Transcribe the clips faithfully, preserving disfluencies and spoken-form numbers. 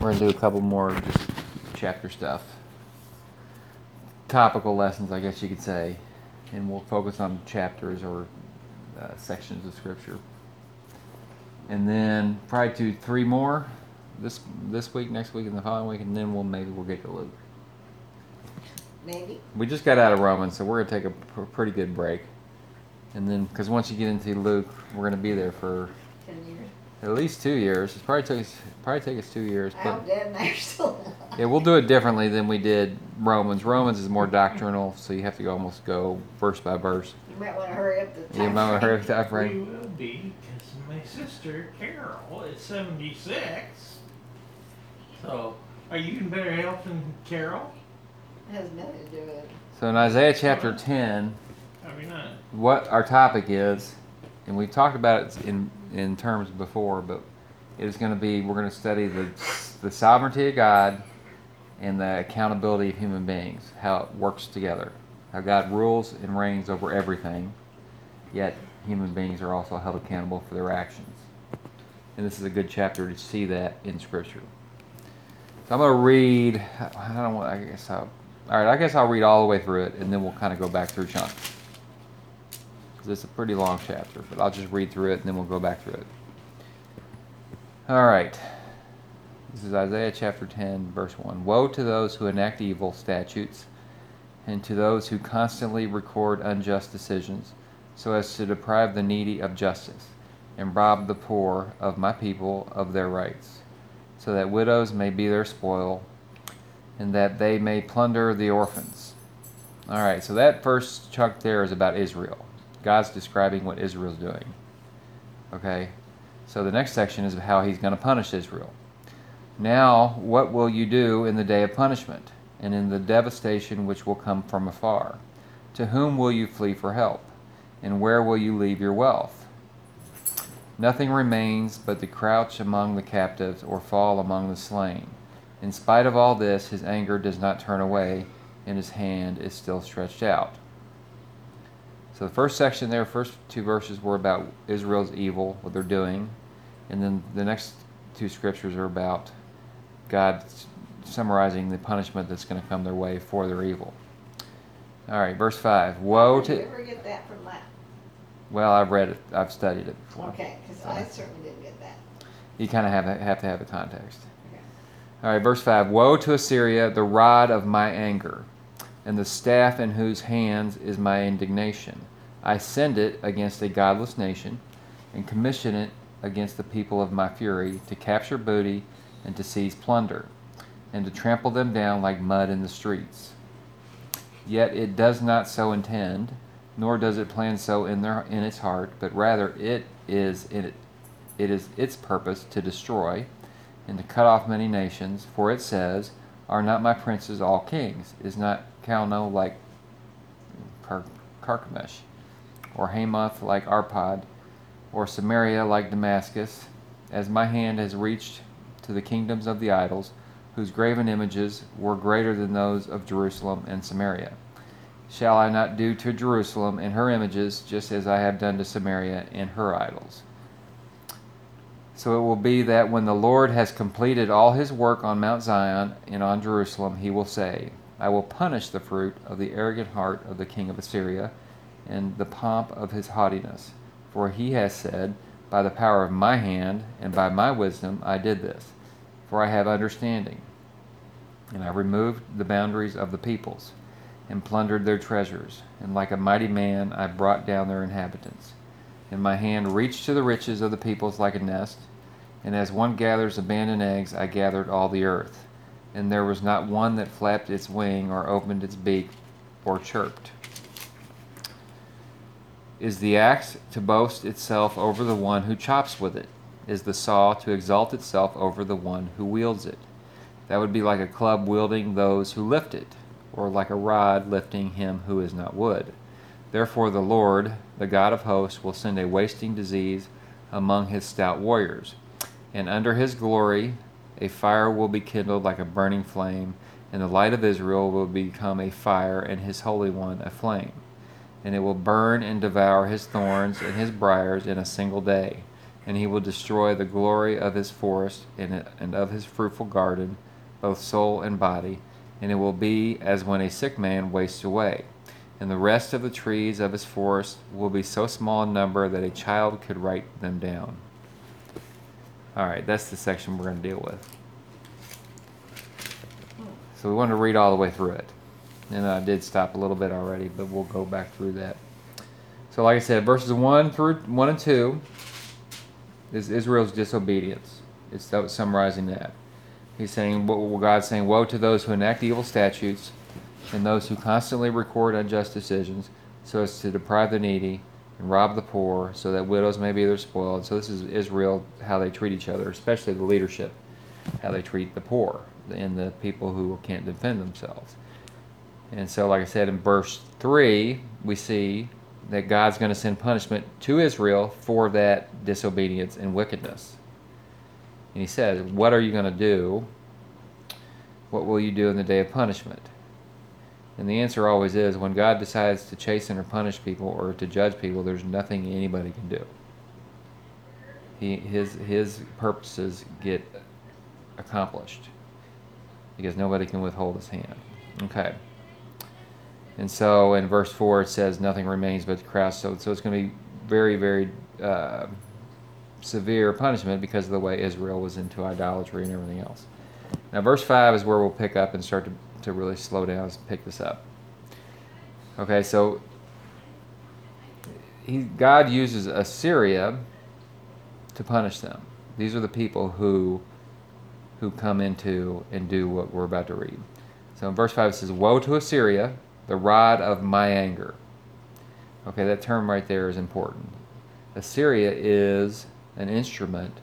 We're going to do a couple more just chapter stuff. Topical lessons, I guess you could say. And we'll focus on chapters or uh, sections of Scripture. And then probably do three more this this week, next week, and the following week. And then we'll maybe we'll get to Luke. Maybe. We just got out of Romans, so we're going to take a pr- pretty good break. And then, because once you get into Luke, we're going to be there for ten years. At least two years. It's probably take us probably take us two years. I'm dead and they're still alive. Yeah, we'll do it differently than we did Romans. Romans is more doctrinal, so you have to almost go verse by verse. You might want to hurry up the time. You might want to hurry up the time frame. We will be, because my sister Carol is seventy-six. So, are you in better health than Carol? It has nothing to do with it. So in Isaiah chapter ten, what our topic is, and we've talked about it in in terms before, but it's going to be, we're going to study the the sovereignty of God and the accountability of human beings, how it works together, how God rules and reigns over everything, yet human beings are also held accountable for their actions. And this is a good chapter to see that in Scripture. So I'm going to read, I don't want, I guess I'll, all right, I guess I'll read all the way through it, and then we'll kind of go back through chunks. It's a pretty long chapter, but I'll just read through it and then we'll go back through it. All right. This is Isaiah chapter ten, verse one. Woe to those who enact evil statutes and to those who constantly record unjust decisions so as to deprive the needy of justice and rob the poor of my people of their rights, so that widows may be their spoil and that they may plunder the orphans. All right, so that first chunk there is about Israel. God's describing what Israel's doing. Okay? So the next section is how he's going to punish Israel. Now, what will you do in the day of punishment and in the devastation which will come from afar? To whom will you flee for help? And where will you leave your wealth? Nothing remains but to crouch among the captives or fall among the slain. In spite of all this, his anger does not turn away, and his hand is still stretched out. So the first section there, first two verses were about Israel's evil, what they're doing. And then the next two scriptures are about God summarizing the punishment that's going to come their way for their evil. All right, verse five. Woe to... Did you ever get that from that? Well, I've read it. I've studied it before. Okay, because I certainly didn't get that. You kind of have, have to have the context. Okay. All right, verse five. Woe to Assyria, the rod of my anger, and the staff in whose hands is my indignation. I send it against a godless nation, and commission it against the people of my fury, to capture booty and to seize plunder, and to trample them down like mud in the streets. Yet it does not so intend, nor does it plan so in their in its heart, but rather it is in it, it is its purpose to destroy and to cut off many nations, for it says, Are not my princes all kings? Is not Calno like Car- Carchemish, or Hamath like Arpad, or Samaria like Damascus? As my hand has reached to the kingdoms of the idols, whose graven images were greater than those of Jerusalem and Samaria. Shall I not do to Jerusalem and her images just as I have done to Samaria and her idols? So it will be that when the Lord has completed all his work on Mount Zion and on Jerusalem, he will say, I will punish the fruit of the arrogant heart of the king of Assyria and the pomp of his haughtiness. For he has said, By the power of my hand and by my wisdom I did this, for I have understanding. And I removed the boundaries of the peoples and plundered their treasures. And like a mighty man I brought down their inhabitants. And my hand reached to the riches of the peoples like a nest. And as one gathers abandoned eggs, I gathered all the earth. And there was not one that flapped its wing or opened its beak or chirped. Is the axe to boast itself over the one who chops with it? Is the saw to exalt itself over the one who wields it? That would be like a club wielding those who lift it, or like a rod lifting him who is not wood. Therefore the Lord, the God of hosts, will send a wasting disease among his stout warriors, and under his glory a fire will be kindled like a burning flame, and the light of Israel will become a fire, and his Holy One a flame. And it will burn and devour his thorns and his briars in a single day, and he will destroy the glory of his forest and of his fruitful garden, both soul and body, and it will be as when a sick man wastes away. And the rest of the trees of his forest will be so small in number that a child could write them down. All right, that's the section we're going to deal with. So we wanted to read all the way through it. And I did stop a little bit already, but we'll go back through that. So like I said, verses one through one and two is Israel's disobedience. It's summarizing that. He's saying, God's saying, woe to those who enact evil statutes and those who constantly record unjust decisions so as to deprive the needy and rob the poor so that widows may be their spoil. And so this is Israel, how they treat each other, especially the leadership, how they treat the poor and the people who can't defend themselves. And so, like I said, in verse three, we see that God's going to send punishment to Israel for that disobedience and wickedness. And he says, what are you going to do? What will you do in the day of punishment? And the answer always is, when God decides to chasten or punish people or to judge people, there's nothing anybody can do. He, his, his purposes get accomplished because nobody can withhold his hand. Okay. And so in verse four it says, nothing remains but the crowd. So, so it's going to be very, very uh, severe punishment because of the way Israel was into idolatry and everything else. Now verse five is where we'll pick up and start to, to really slow down and pick this up. Okay, so he, God uses Assyria to punish them. These are the people who, who come into and do what we're about to read. So in verse five it says, woe to Assyria, the rod of my anger. Okay, that term right there is important. Assyria is an instrument,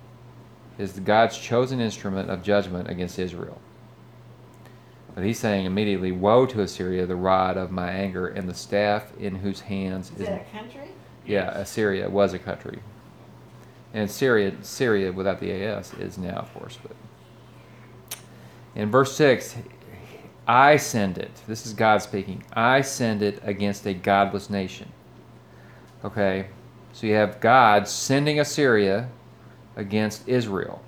is God's chosen instrument of judgment against Israel. But he's saying immediately, woe to Assyria, the rod of my anger, and the staff in whose hands... Is, is that a country? Yeah, Assyria was a country. And Syria, Syria without the A S is now, of course. But in verse six... I send it. This is God speaking. I send it against a godless nation. Okay, so you have God sending Assyria against Israel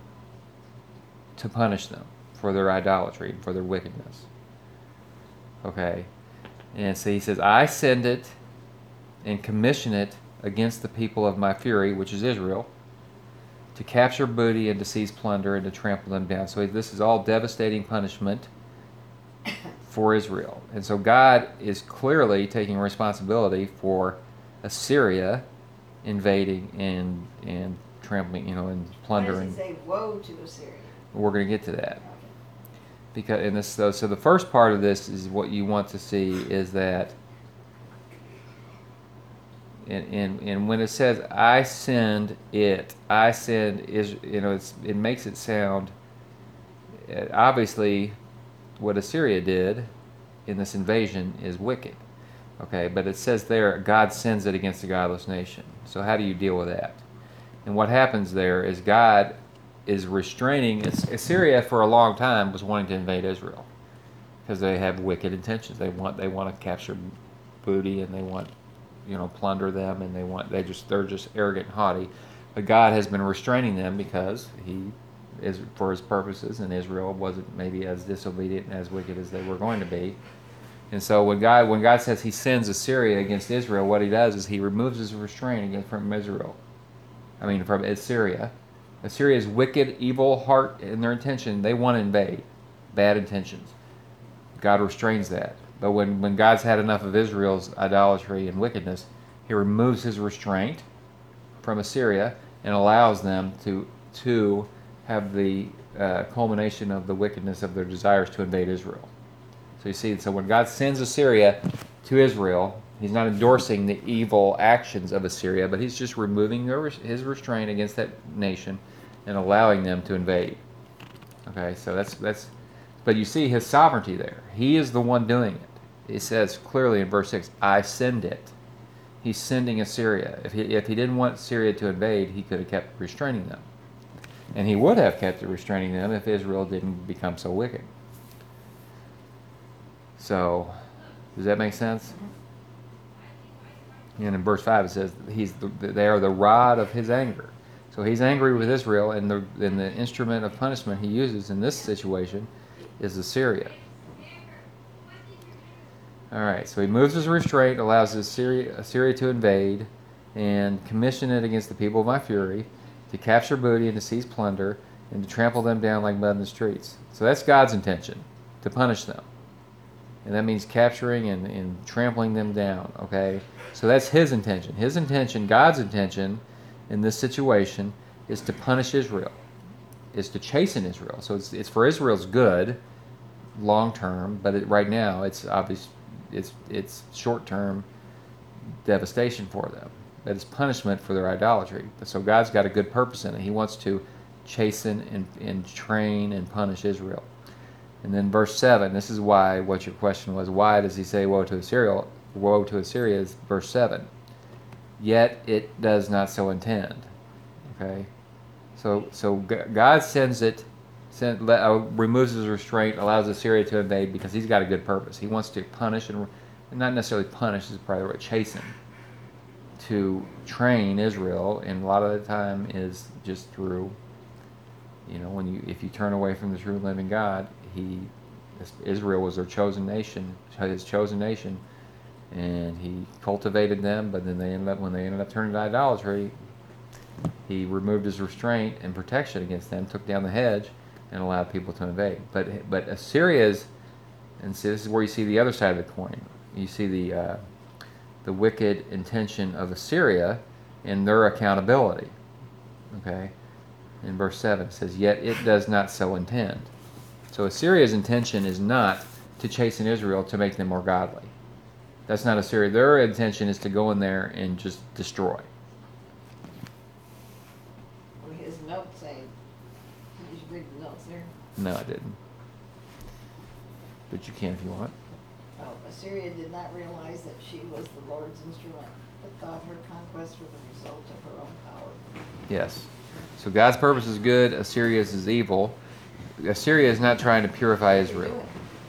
to punish them for their idolatry, for their wickedness. Okay, and so he says, I send it and commission it against the people of my fury, which is Israel, to capture booty and to seize plunder and to trample them down. So this is all devastating punishment for Israel. And so God is clearly taking responsibility for Assyria invading and and trampling, you know, and plundering. Why does he say woe to Assyria? We're going to get to that. Because in this, so, so the first part of this is what you want to see is that, and and, and when it says I send it, I send is you know it's it makes it sound obviously. What Assyria did in this invasion is wicked. Okay, but it says there, God sends it against a godless nation. So how do you deal with that? And what happens there is God is restraining. Assyria for a long time was wanting to invade Israel because they have wicked intentions. They want they want to capture booty and they want, you know, plunder them and they want they just they're just arrogant and haughty. But God has been restraining them because he Is, for his purposes, and Israel wasn't maybe as disobedient and as wicked as they were going to be. And so when God when God says he sends Assyria against Israel, what he does is he removes his restraint against from Israel. I mean from Assyria. Assyria's wicked, evil heart and their intention, they want to invade. Bad intentions. God restrains that. But when, when God's had enough of Israel's idolatry and wickedness, he removes his restraint from Assyria and allows them to to have the uh, culmination of the wickedness of their desires to invade Israel. So you see, so when God sends Assyria to Israel, he's not endorsing the evil actions of Assyria, but he's just removing his restraint against that nation and allowing them to invade. Okay, so that's that's. But you see his sovereignty there. He is the one doing it. He says clearly in verse six, I send it. He's sending Assyria. If he, if he didn't want Syria to invade, he could have kept restraining them. And he would have kept restraining them if Israel didn't become so wicked. So, does that make sense? And in verse five it says, "He's the, they are the rod of his anger." So he's angry with Israel, and the, and the instrument of punishment he uses in this situation is Assyria. All right, so he moves his restraint, allows Assyria, Assyria to invade, and commission it against the people of my fury, to capture booty and to seize plunder, and to trample them down like mud in the streets. So that's God's intention, to punish them. And that means capturing and, and trampling them down, okay? So that's his intention. His intention, God's intention in this situation, is to punish Israel, is to chasten Israel. So it's, it's for Israel's good long term, but it, right now it's obvious it's it's short term devastation for them. That is punishment for their idolatry. So God's got a good purpose in it. He wants to chasten and, and train and punish Israel. And then verse seven, this is why, what your question was, why does he say woe to Assyria? Woe to Assyria is verse seven. Yet it does not so intend. Okay? So so God sends it, send, let, uh, removes his restraint, allows Assyria to invade because he's got a good purpose. He wants to punish, and not necessarily punish is probably the word, chasten, to train Israel, and a lot of the time is just through, you know, when you if you turn away from the true living God, he, Israel was their chosen nation, his chosen nation, and he cultivated them. But then they ended up when they ended up turning to idolatry, he removed his restraint and protection against them, took down the hedge, and allowed people to invade. But but Assyria's, and see, this is where you see the other side of the coin. You see the uh, the wicked intention of Assyria and their accountability. Okay. In verse seven, it says, yet it does not so intend. So Assyria's intention is not to chasten Israel to make them more godly. That's not Assyria. Their intention is to go in there and just destroy. Well, his notes say, did you read the notes there? No, I didn't. But you can if you want. Oh, Assyria did not realize that she was the Lord's instrument, but thought her conquests were the result of her own power. Yes. So God's purpose is good, Assyria's is evil. Assyria is not trying to purify Israel.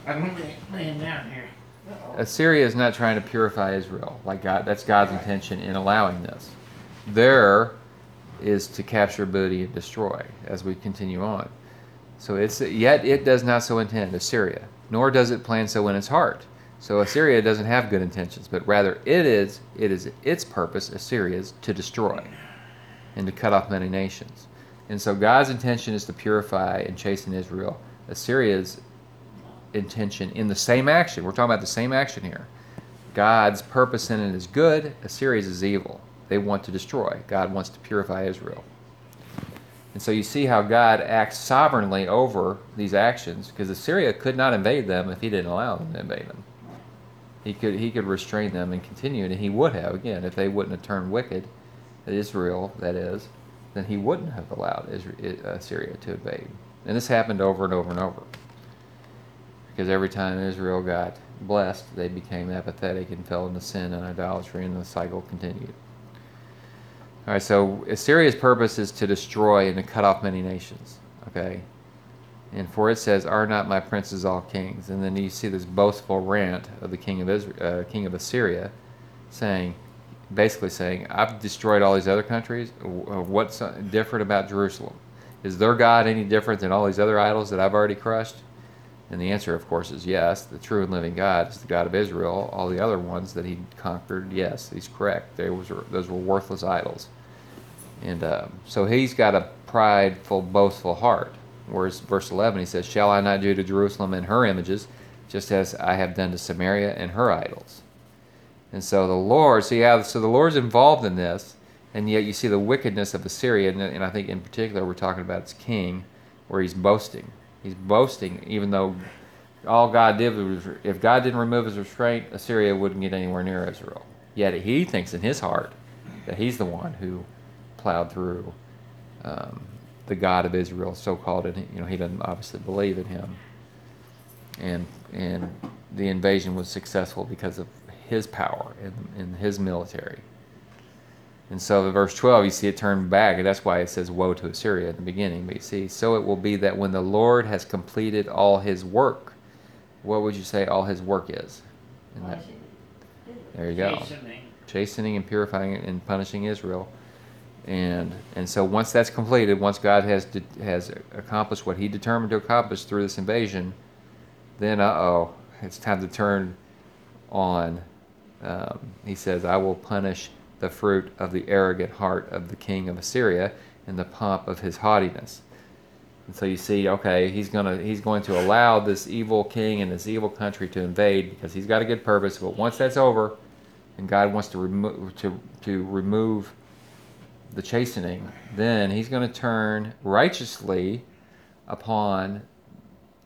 I'm laying down here. Assyria is not trying to purify Israel. Like God, that's God's intention in allowing this. There is to capture booty and destroy as we continue on. So it's yet it does not so intend, Assyria, nor does it plan so in its heart. So Assyria doesn't have good intentions, but rather it is it is its purpose, Assyria's, to destroy and to cut off many nations. And so God's intention is to purify and chasten Israel. Assyria's intention in the same action, we're talking about the same action here. God's purpose in it is good, Assyria's is evil. They want to destroy. God wants to purify Israel. And so you see how God acts sovereignly over these actions, because Assyria could not invade them if he didn't allow them to invade them. He could, he could restrain them and continue, and he would have, again, if they wouldn't have turned wicked, Israel, that is, then he wouldn't have allowed Assyria to invade. And this happened over and over and over. Because every time Israel got blessed, they became apathetic and fell into sin and idolatry, and the cycle continued. All right, so Assyria's purpose is to destroy and to cut off many nations, okay? And for it says, are not my princes all kings? And then you see this boastful rant of the king of Israel, uh, king of Assyria, saying, basically saying, I've destroyed all these other countries. What's different about Jerusalem? Is their God any different than all these other idols that I've already crushed? And the answer, of course, is yes. The true and living God is the God of Israel. All the other ones that he conquered, yes, he's correct. They was, those were worthless idols. And um, so he's got a prideful, boastful heart. Whereas verse eleven, he says, shall I not do to Jerusalem and her images, just as I have done to Samaria and her idols? And so the Lord, so yeah, so the Lord's involved in this, and yet you see the wickedness of Assyria, and, and I think in particular we're talking about its king, where he's boasting. He's boasting, even though all God did was, if God didn't remove his restraint, Assyria wouldn't get anywhere near Israel. Yet he thinks in his heart that he's the one who plowed through um, the God of Israel, so-called, and you know he doesn't obviously believe in him. And and the invasion was successful because of his power in, in his military. And so in verse twelve, you see it turned back, and that's why it says woe to Assyria in the beginning. But you see, so it will be that when the Lord has completed all his work, what would you say all his work is? That, there you go. Chastening. Chastening and purifying and punishing Israel. And and so once that's completed, once God has de- has accomplished what He determined to accomplish through this invasion, then uh oh, it's time to turn on. Um, he says, "I will punish the fruit of the arrogant heart of the king of Assyria and the pomp of his haughtiness." And so you see, okay, he's gonna he's going to allow this evil king and this evil country to invade because he's got a good purpose. But once that's over, and God wants to remove to to remove the chastening, then he's going to turn righteously upon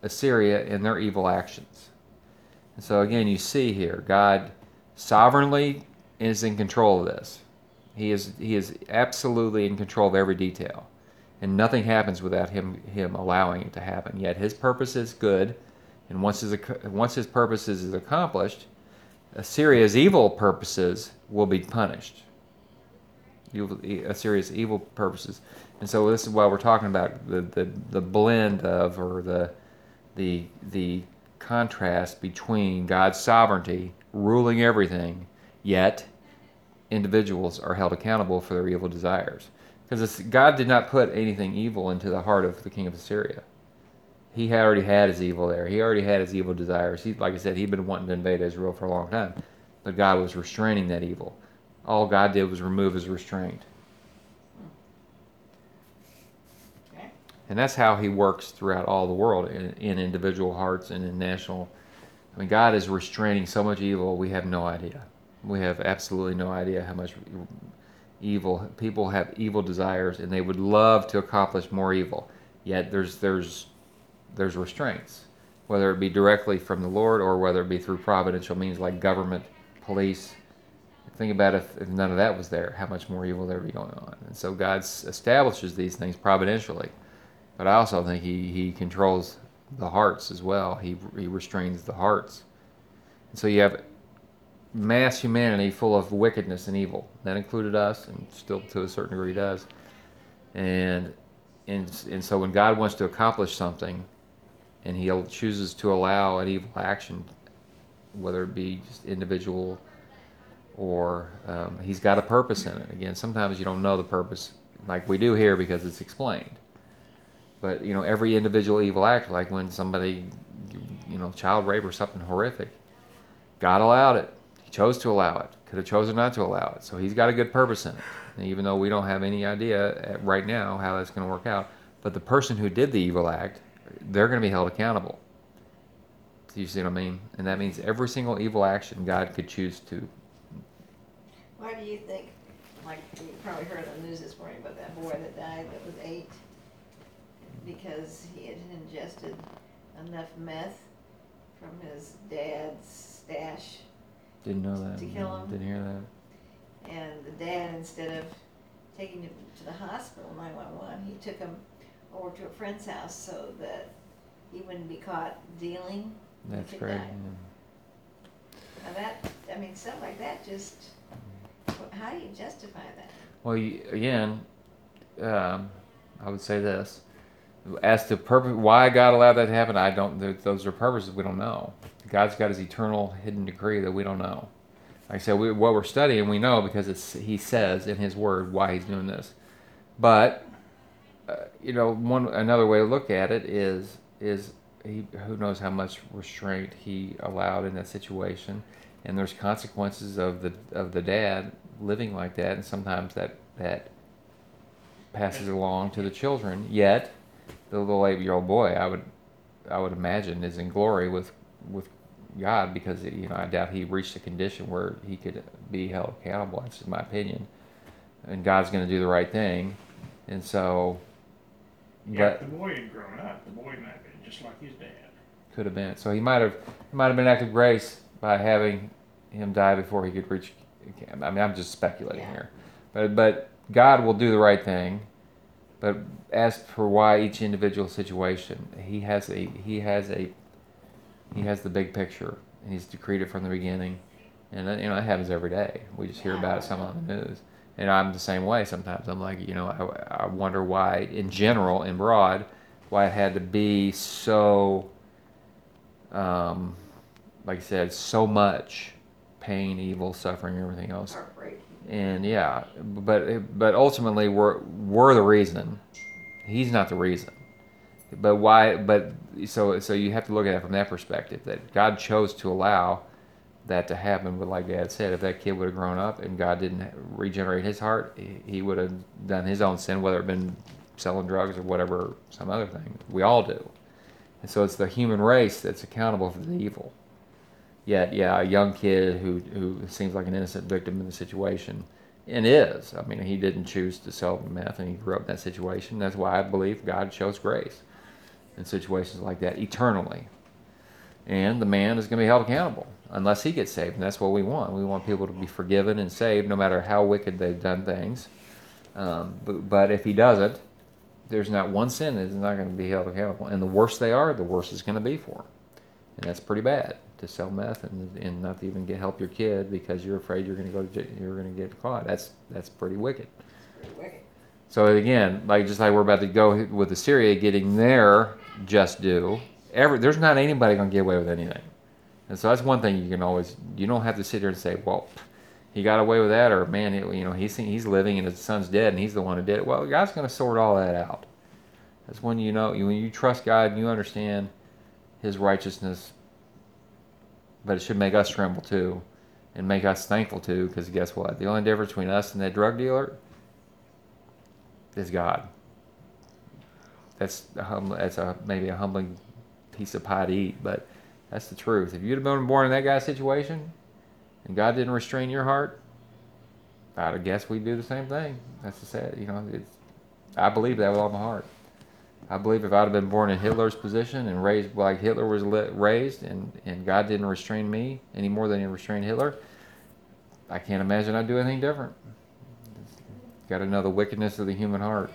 Assyria and their evil actions. And so again, you see here, God sovereignly is in control of this. He is he is absolutely in control of every detail, and nothing happens without him him allowing it to happen. Yet his purpose is good, and once his once his purpose is accomplished, Assyria's evil purposes will be punished. Assyria's evil purposes. And so this is why we're talking about the, the, the blend of, or the the the contrast between God's sovereignty ruling everything, yet individuals are held accountable for their evil desires. Because God did not put anything evil into the heart of the king of Assyria. He had already had his evil there. He already had his evil desires. He, like I said, he'd been wanting to invade Israel for a long time, but God was restraining that evil. All God did was remove his restraint. Okay. And that's how he works throughout all the world, in, in individual hearts and in national. I mean, God is restraining so much evil, we have no idea. We have absolutely no idea how much evil. People have evil desires, and they would love to accomplish more evil. Yet there's there's there's restraints, whether it be directly from the Lord or whether it be through providential means like government, police. Think about if, if none of that was there, how much more evil there would be going on. And so God establishes these things providentially. But I also think he, he controls the hearts as well. He, he restrains the hearts. And so you have mass humanity full of wickedness and evil. That included us, and still to a certain degree does. And, and, and so when God wants to accomplish something, and he chooses to allow an evil action, whether it be just individual or um, he's got a purpose in it. Again, sometimes you don't know the purpose like we do here because it's explained. But, you know, every individual evil act, like when somebody, you know, child rape or something horrific, God allowed it. He chose to allow it. Could have chosen not to allow it. So he's got a good purpose in it. And even though we don't have any idea right now how that's going to work out, but the person who did the evil act, they're going to be held accountable. Do you see what I mean? And that means every single evil action God could choose to. Why do you think, like you probably heard on the news this morning about that boy that died that was eight because he had ingested enough meth from his dad's stash? Didn't know that. To kill him. Didn't hear that. And the dad, instead of taking him to the hospital, nine one one, he took him over to a friend's house so that he wouldn't be caught dealing. That's right. Yeah. Now that, I mean, stuff like that just... How do you justify that? Well, you, again, um, I would say this: as to purpose, why God allowed that to happen, I don't. Those are purposes we don't know. God's got His eternal hidden decree that we don't know. Like I said, we, what we're studying, we know because it's, He says in His Word why He's doing this. But uh, you know, one another way to look at it is is he, who knows how much restraint He allowed in that situation. And there's consequences of the of the dad living like that, and sometimes that, that passes along to the children. Yet, the little eight-year-old boy, I would I would imagine, is in glory with with God because you know I doubt he reached a condition where he could be held accountable. That's just my opinion. And God's going to do the right thing, and so. Yeah, but, the boy had grown up. The boy might have been just like his dad. Could have been. So he might have he might have been an act of grace by having him die before he could reach, I mean, I'm just speculating here. But but God will do the right thing. But as for why each individual situation, he has a he has a he has the big picture, and he's decreed it from the beginning. And you know, that happens every day. We just hear about it some on the news. And I'm the same way sometimes. I'm like, you know, I I wonder why, in general and broad, why it had to be so um like I said, so much pain, evil, suffering, everything else. Heartbreaking. And yeah, but but ultimately we're we're the reason. He's not the reason. But why? But so so you have to look at it from that perspective, that God chose to allow that to happen. But like Dad said, if that kid would have grown up and God didn't regenerate his heart, he would have done his own sin, whether it been selling drugs or whatever, some other thing. We all do. And so it's the human race that's accountable for the evil. Yet, yeah, a young kid who who seems like an innocent victim in the situation, and is. I mean, he didn't choose to sell meth, and he grew up in that situation. That's why I believe God shows grace in situations like that eternally. And the man is going to be held accountable unless he gets saved, and that's what we want. We want people to be forgiven and saved no matter how wicked they've done things. Um, but, but if he doesn't, there's not one sin that is not going to be held accountable. And the worse they are, the worse it's going to be for them. And that's pretty bad, to sell meth and, and not to even get help your kid because you're afraid you're going to go to you're going to get caught. That's that's pretty wicked. Pretty wicked. So again, like just like we're about to go with Assyria getting their just due. Every, there's not anybody going to get away with anything. And so that's one thing you can always, you don't have to sit here and say, well, he got away with that, or man, it, you know, he's he's living and his son's dead and he's the one who did it. Well, God's going to sort all that out. That's when you know, when you trust God and you understand His righteousness, but it should make us tremble too, and make us thankful too, because guess what? The only difference between us and that drug dealer is God. That's a hum- that's a maybe a humbling piece of pie to eat, but that's the truth. If you'd have been born in that guy's situation, and God didn't restrain your heart, I'd have guessed we'd do the same thing. That's the sad, you know. It's, I believe that with all my heart. I believe if I'd have been born in Hitler's position and raised like Hitler was lit, raised, and, and God didn't restrain me any more than He restrained Hitler, I can't imagine I'd do anything different. Got to know the wickedness of the human heart.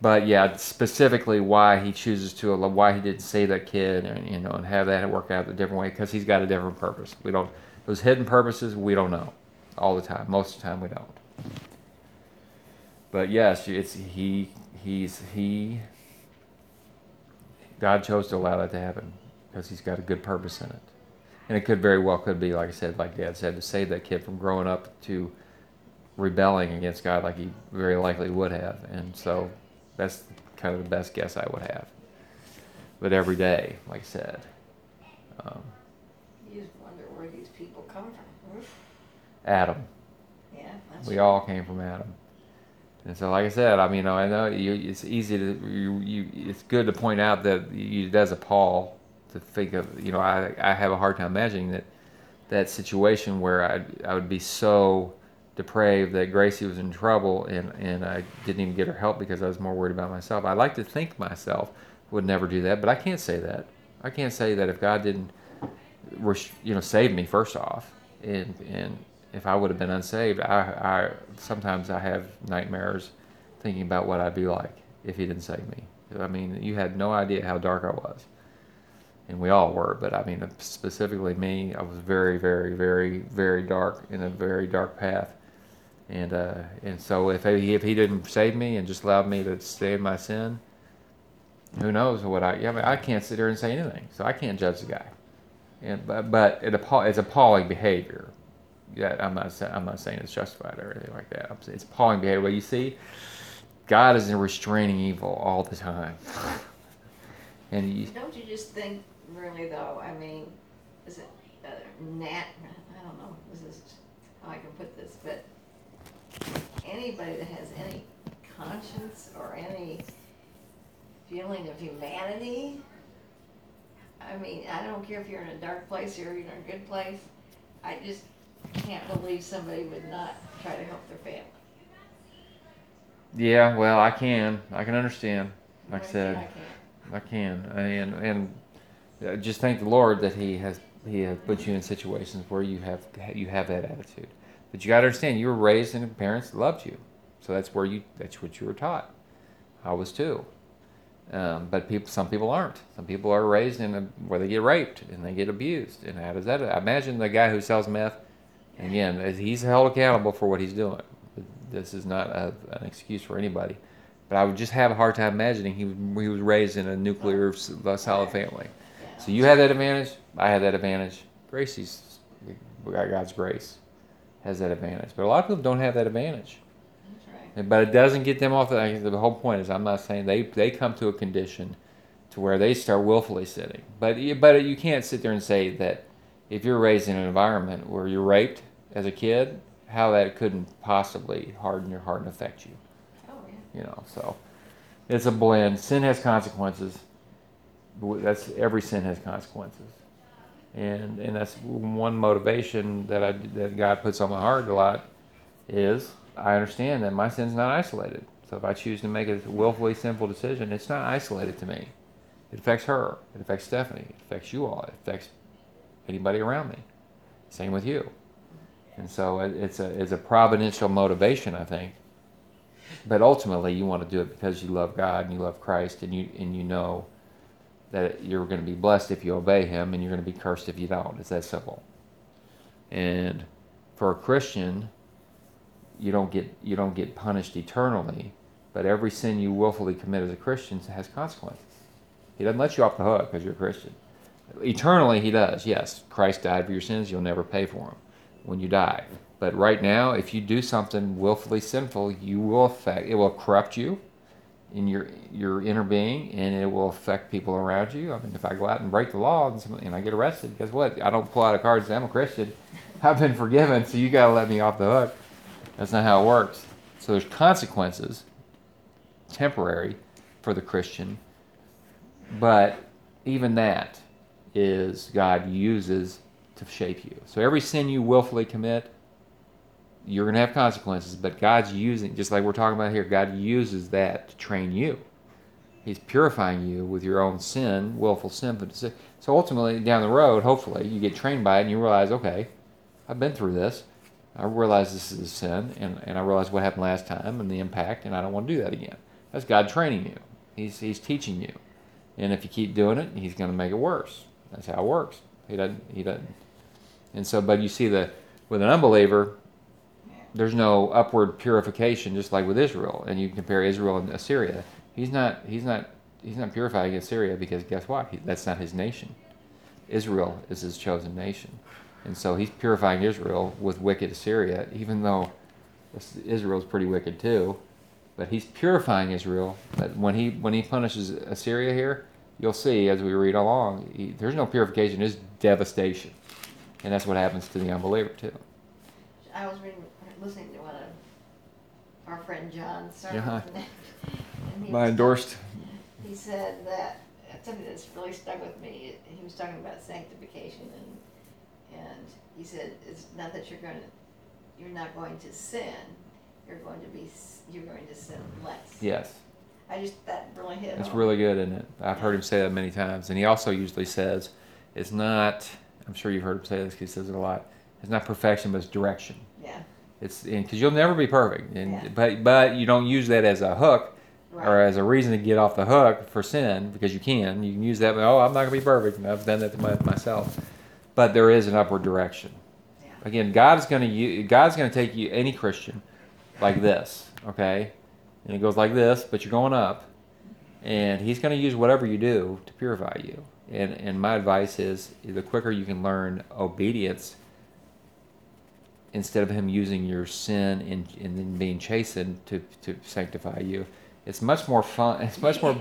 But yeah, specifically why He chooses to, why He didn't save that kid, and you know, and have that work out a different way, because He's got a different purpose. We don't those hidden purposes we don't know all the time. Most of the time we don't. But yes, it's he. He's he. God chose to allow that to happen because He's got a good purpose in it, and it could very well could be, like I said, like Dad said, to save that kid from growing up to rebelling against God, like he very likely would have. And so that's kind of the best guess I would have. But every day, like I said, um, you just wonder where these people come from. Adam. Yeah. That's we true. all came from Adam. And so, like I said, I mean, I know you, it's easy to, you, you, it's good to point out that it does appall to think of, you know, I, I have a hard time imagining that, that situation where I, I would be so depraved that Gracie was in trouble and, and I didn't even get her help because I was more worried about myself. I like to think myself would never do that, but I can't say that. I can't say that if God didn't, you know, save me first off, and, and, if I would have been unsaved, I, I sometimes I have nightmares thinking about what I'd be like if He didn't save me. I mean, you had no idea how dark I was. And we all were, but I mean, specifically me, I was very, very, very, very dark, in a very dark path. And uh, and so if he, if he didn't save me and just allowed me to stay in my sin, who knows what I... I mean, I can't sit here and say anything, so I can't judge the guy. And But, but it appall, it's appalling behavior. Yeah, I'm not. I'm not saying it's justified or anything like that. I'm saying it's appalling behavior. But you see, God is restraining evil all the time. And you, don't you just think, really though? I mean, is it uh, nat? I don't know. This is how I can put this. But anybody that has any conscience or any feeling of humanity, I mean, I don't care if you're in a dark place or you're in a good place. I just can't believe somebody would not try to help their family. Yeah, well, I can. I can understand. Like I said, I can. I can. And and just thank the Lord that He has He has put you in situations where you have you have that attitude. But you got to understand, you were raised and your parents loved you, so that's where you that's what you were taught. I was too. Um, but people, some people aren't. Some people are raised in a, where they get raped and they get abused. And how does that? I imagine the guy who sells meth. Again, he's held accountable for what he's doing. This is not a, an excuse for anybody. But I would just have a hard time imagining he was, he was raised in a nuclear solid family. So you have that advantage. I have that advantage. Gracie's got God's grace. has that advantage. But a lot of people don't have that advantage. That's right. But it doesn't get them off. The, the whole point is, I'm not saying they, they come to a condition to where they start willfully sitting. But, but you can't sit there and say that if you're raised in an environment where you're raped as a kid, how that couldn't possibly harden your heart and affect you. Oh, yeah. You know, so it's a blend. Sin has consequences. That's every sin has consequences. And and that's one motivation that I that God puts on my heart a lot is I understand that my sin's not isolated. So if I choose to make a willfully sinful decision, it's not isolated to me. It affects her. It affects Stephanie. It affects you all. It affects anybody around me. Same with you. And so it, it's a it's a providential motivation, I think. But ultimately, you want to do it because you love God and you love Christ, and you and you know that you're going to be blessed if you obey Him, and you're going to be cursed if you don't. It's that simple. And for a Christian, you don't get you don't get punished eternally, but every sin you willfully commit as a Christian has consequences. He doesn't let you off the hook because you're a Christian. Eternally, He does. Yes, Christ died for your sins. You'll never pay for them when you die. But right now, if you do something willfully sinful, you will affect. It will corrupt you in your your inner being, and it will affect people around you. I mean, if I go out and break the law and, somebody, and I get arrested, guess what? I don't pull out a card and say, I'm a Christian. I've been forgiven, so you got to let me off the hook. That's not how it works. So there's consequences, temporary, for the Christian. But even that is God uses to shape you. So every sin you willfully commit, you're going to have consequences, but God's using, just like we're talking about here, God uses that to train you. He's purifying you with your own sin, willful sin. So ultimately, down the road, hopefully, you get trained by it and you realize, okay, I've been through this. I realize this is a sin, and, and I realize what happened last time and the impact, and I don't want to do that again. That's God training you. He's He's teaching you. And if you keep doing it, He's going to make it worse. That's how it works. He doesn't, He doesn't. And so, but you see that with an unbeliever, there's no upward purification, just like with Israel. And you compare Israel and Assyria. He's not, he's not, he's not purifying Assyria because guess what? He, that's not his nation. Israel is his chosen nation, and so he's purifying Israel with wicked Assyria. Even though Israel's pretty wicked too, but he's purifying Israel. But when he when he punishes Assyria here, you'll see as we read along, he, there's no purification. There's devastation, and that's what happens to the unbeliever too. I was reading. Listening to one of our friend John's sermons, yeah. and he My endorsed. He said that something that's really stuck with me. He was talking about sanctification, and and he said it's not that you're going to, you're not going to sin, you're going to be, you're going to sin less. Yes. I just that really hit. It's home. Really good, isn't it? I've yeah. heard him say that many times, and he also usually says, "It's not." I'm sure you've heard him say this. He says it a lot. It's not perfection, but it's direction. Yeah. It's because you'll never be perfect, and yeah. but but you don't use that as a hook right. or as a reason to get off the hook for sin because you can. You can use that, oh, I'm not going to be perfect, and I've done that to my, myself. But there is an upward direction. Yeah. Again, God is going to use, God's going to take you any Christian like this, okay, and it goes like this, but you're going up, and He's going to use whatever you do to purify you. And and my advice is the quicker you can learn obedience. Instead of Him using your sin and, and then being chastened to, to sanctify you, it's much more fun. It's much more.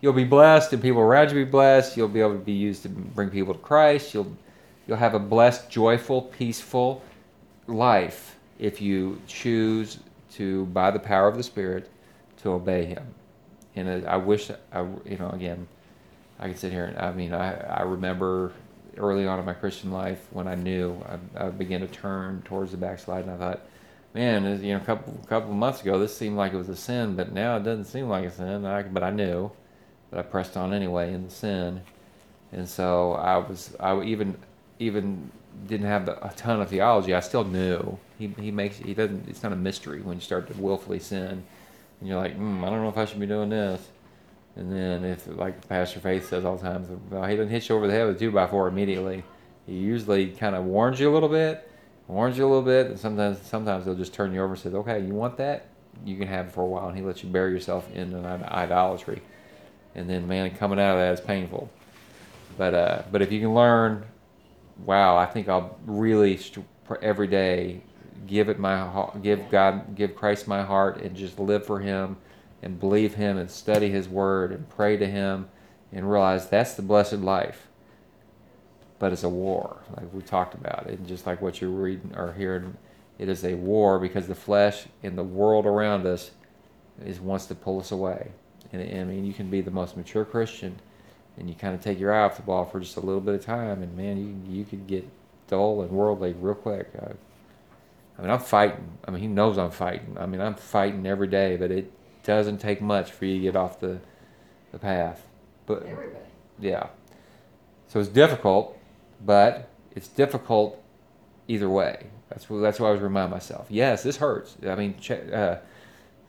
You'll be blessed, and people around you will be blessed. You'll be able to be used to bring people to Christ. You'll you'll have a blessed, joyful, peaceful life if you choose to, by the power of the Spirit, to obey Him. And I wish, I, you know, again, I can sit here and I mean, I I remember. Early on in my Christian life, when I knew, I, I began to turn towards the backslide, and I thought, man, this, you know, a couple couple of months ago, this seemed like it was a sin, but now it doesn't seem like a sin. I, but I knew, but I pressed on anyway in the sin, and so I was, I even even didn't have a ton of theology. I still knew. He he makes he doesn't. It's not a mystery when you start to willfully sin, and you're like, mm, I don't know if I should be doing this. And then if, like Pastor Faith says all the time, well, He doesn't hit you over the head with a two by four immediately. He usually kind of warns you a little bit, warns you a little bit, and sometimes sometimes He'll just turn you over and says, okay, you want that? You can have it for a while. And He lets you bury yourself in an idolatry. And then, man, coming out of that is painful. But, uh, but if you can learn, wow, I think I'll really, every day, give it my give God give Christ my heart and just live for Him and believe Him and study His Word and pray to Him and realize that's the blessed life. But it's a war, like we talked about, and just like what you're reading or hearing, it is a war because the flesh and the world around us is wants to pull us away. And I mean, you can be the most mature Christian, and you kind of take your eye off the ball for just a little bit of time, and man, you you could get dull and worldly real quick. I, I mean, I'm fighting. I mean, he knows I'm fighting. I mean, I'm fighting every day, but it doesn't take much for you to get off the the path. But everybody. Yeah. So it's difficult. But it's difficult either way. That's what, that's why I always remind myself. Yes, this hurts. I mean, uh,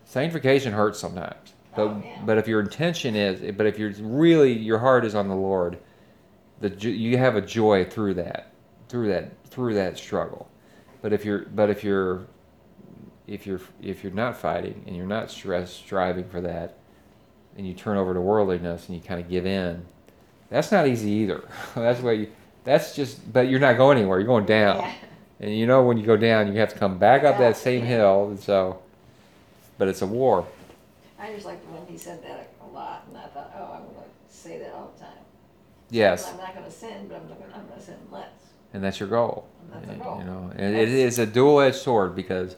sanctification hurts sometimes. But oh, yeah. but if your intention is, but if you're really your heart is on the Lord, the you have a joy through that, through that, through that struggle. But if you're but if you're if you're if you're not fighting and you're not stressed, striving for that, and you turn over to worldliness and you kind of give in, that's not easy either. That's why you. That's just, but you're not going anywhere. You're going down. Yeah. And you know when you go down, you have to come back up yeah. that same hill. And so, but it's a war. I just like when he said that a lot, and I thought, oh, I'm going to say that all the time. Yes. I'm not going to sin, but I'm going to, I'm going to sin less. And that's your goal. And that's a goal. You know, and it is a dual-edged sword because